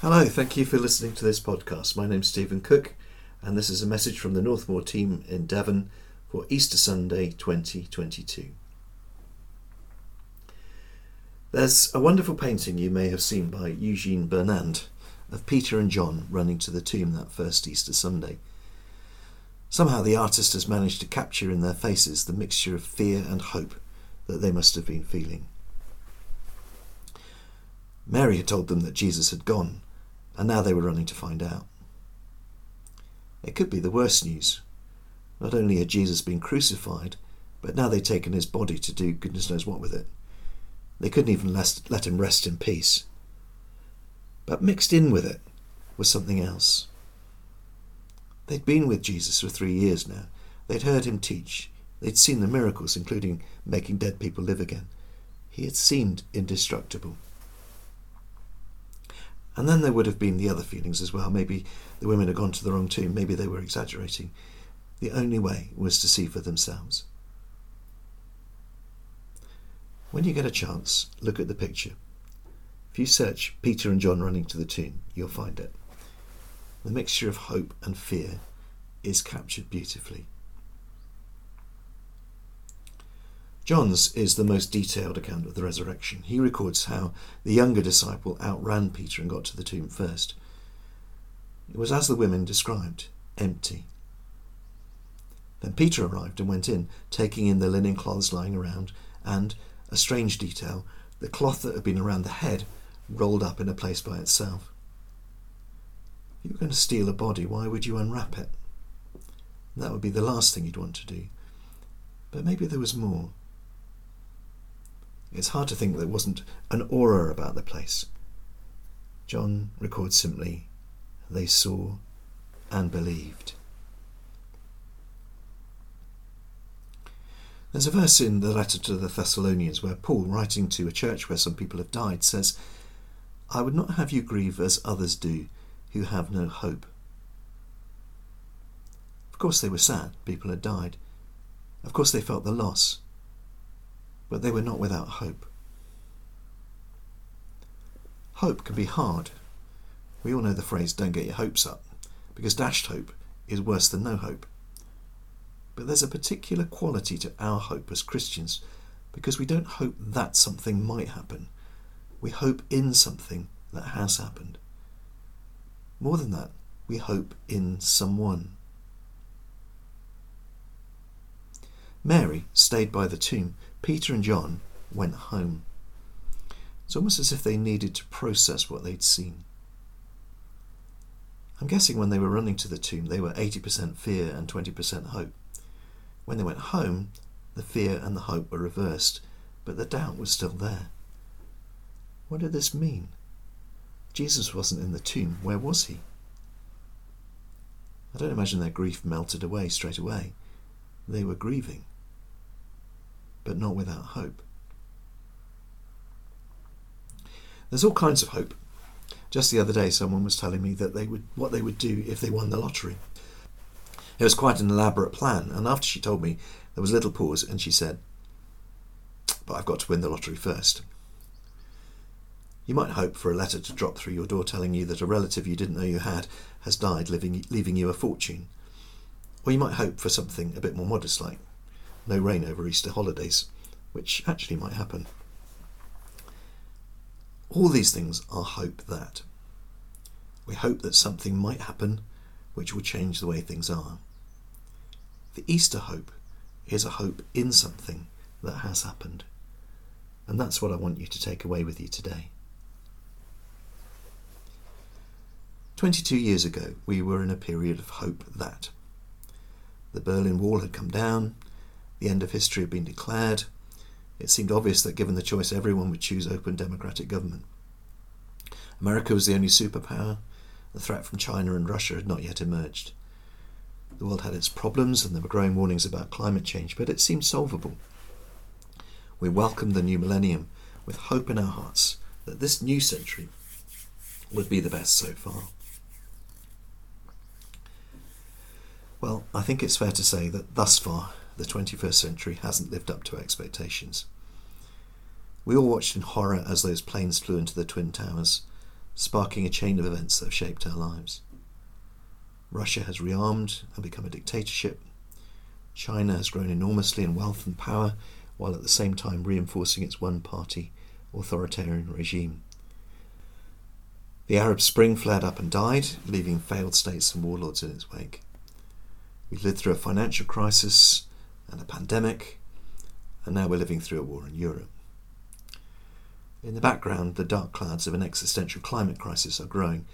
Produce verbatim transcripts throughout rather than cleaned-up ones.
Hello, thank you for listening to this podcast. My name's Stephen Cook, and this is a message from the Northmoor team in Devon for Easter Sunday twenty twenty-two. There's a wonderful painting you may have seen by Eugène Bernard of Peter and John running to the tomb that first Easter Sunday. Somehow the artist has managed to capture in their faces the mixture of fear and hope that they must have been feeling. Mary had told them that Jesus had gone, and now they were running to find out. It could be the worst news. Not only had Jesus been crucified, but now they'd taken his body to do goodness knows what with it. They couldn't even let him rest in peace. But mixed in with it was something else. They'd been with Jesus for three years now. They'd heard him teach. They'd seen the miracles, including making dead people live again. He had seemed indestructible. And then there would have been the other feelings as well. Maybe the women had gone to the wrong tomb. Maybe they were exaggerating. The only way was to see for themselves. When you get a chance, look at the picture. If you search Peter and John running to the tomb, you'll find it. The mixture of hope and fear is captured beautifully. John's is the most detailed account of the resurrection. He records how the younger disciple outran Peter and got to the tomb first. It was as the women described, empty. Then Peter arrived and went in, taking in the linen cloths lying around and, a strange detail, the cloth that had been around the head rolled up in a place by itself. If you were going to steal a body, why would you unwrap it? That would be the last thing you'd want to do. But maybe there was more. It's hard to think there wasn't an aura about the place. John records simply, they saw and believed. There's a verse in the letter to the Thessalonians where Paul, writing to a church where some people have died, says, I would not have you grieve as others do, who have no hope. Of course they were sad, people had died. Of course they felt the loss. But they were not without hope. Hope can be hard. We all know the phrase, don't get your hopes up, because dashed hope is worse than no hope. But there's a particular quality to our hope as Christians, because we don't hope that something might happen. We hope in something that has happened. More than that, we hope in someone. Mary stayed by the tomb. Peter and John went home. It's almost as if they needed to process what they'd seen. I'm guessing when they were running to the tomb, they were eighty percent fear and twenty percent hope. When they went home, the fear and the hope were reversed, but the doubt was still there. What did this mean? Jesus wasn't in the tomb. Where was he? I don't imagine their grief melted away straight away. They were grieving, but not without hope. There's all kinds of hope. Just the other day, someone was telling me that they would what they would do if they won the lottery. It was quite an elaborate plan, and after she told me, there was a little pause, and she said, but I've got to win the lottery first. You might hope for a letter to drop through your door telling you that a relative you didn't know you had has died, leaving, leaving you a fortune. Or you might hope for something a bit more modest, like no rain over Easter holidays, which actually might happen. All these things are hope that. We hope that something might happen which will change the way things are. The Easter hope is a hope in something that has happened. And that's what I want you to take away with you today. twenty-two years ago, we were in a period of hope that. The Berlin Wall had come down, the end of history had been declared. It seemed obvious that given the choice, everyone would choose open democratic government. America was the only superpower. The threat from China and Russia had not yet emerged. The world had its problems and there were growing warnings about climate change, but it seemed solvable. We welcomed the new millennium with hope in our hearts that this new century would be the best so far. Well, I think it's fair to say that thus far, the twenty-first century hasn't lived up to expectations. We all watched in horror as those planes flew into the Twin Towers, sparking a chain of events that have shaped our lives. Russia has rearmed and become a dictatorship. China has grown enormously in wealth and power, while at the same time reinforcing its one-party authoritarian regime. The Arab Spring flared up and died, leaving failed states and warlords in its wake. We've lived through a financial crisis and a pandemic, and now we're living through a war in Europe. In the background, the dark clouds of an existential climate crisis are growing,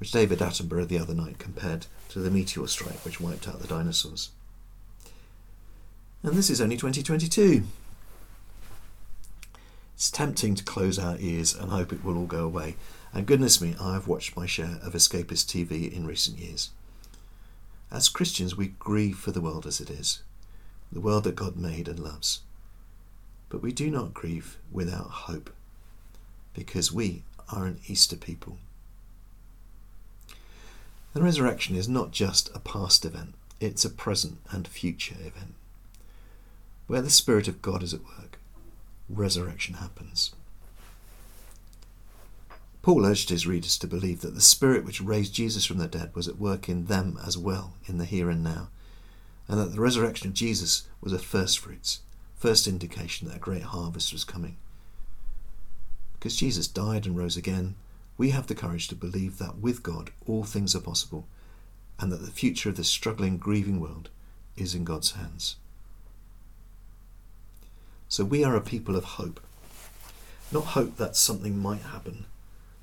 which David Attenborough the other night compared to the meteor strike which wiped out the dinosaurs. And this is only twenty twenty-two. It's tempting to close our ears and hope it will all go away. And goodness me, I have watched my share of escapist T V in recent years. As Christians, we grieve for the world as it is, the world that God made and loves. But we do not grieve without hope, because we are an Easter people. The resurrection is not just a past event, it's a present and future event. Where the Spirit of God is at work, resurrection happens. Paul urged his readers to believe that the Spirit which raised Jesus from the dead was at work in them as well, in the here and now, and that the resurrection of Jesus was a first fruits, first indication that a great harvest was coming. Because Jesus died and rose again, we have the courage to believe that with God all things are possible, and that the future of this struggling, grieving world is in God's hands. So we are a people of hope. Not hope that something might happen,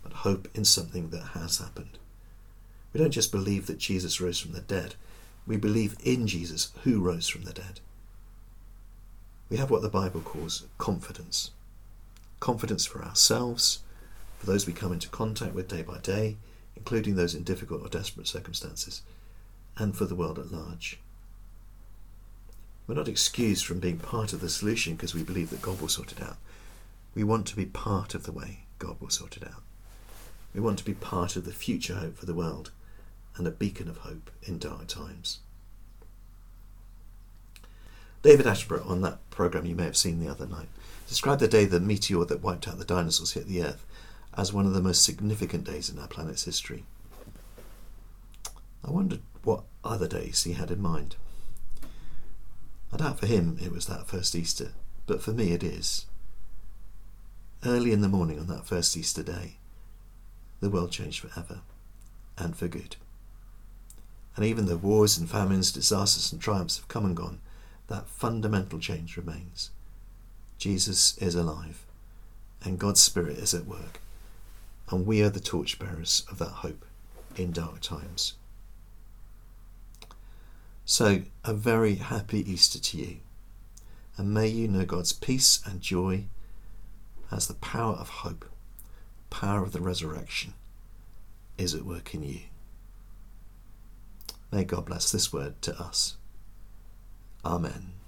but hope in something that has happened. We don't just believe that Jesus rose from the dead. We believe in Jesus who rose from the dead. We have what the Bible calls confidence. Confidence for ourselves, for those we come into contact with day by day, including those in difficult or desperate circumstances, and for the world at large. We're not excused from being part of the solution because we believe that God will sort it out. We want to be part of the way God will sort it out. We want to be part of the future hope for the world and a beacon of hope in dark times. David Attenborough, on that programme you may have seen the other night, described the day the meteor that wiped out the dinosaurs hit the Earth as one of the most significant days in our planet's history. I wondered what other days he had in mind. I doubt for him it was that first Easter, but for me it is. Early in the morning on that first Easter day, the world changed forever, and for good. And even though wars and famines, disasters and triumphs have come and gone, that fundamental change remains. Jesus is alive, and God's Spirit is at work, and we are the torchbearers of that hope in dark times. So, a very happy Easter to you, and may you know God's peace and joy as the power of hope, power of the resurrection, is at work in you. May God bless this word to us. Amen.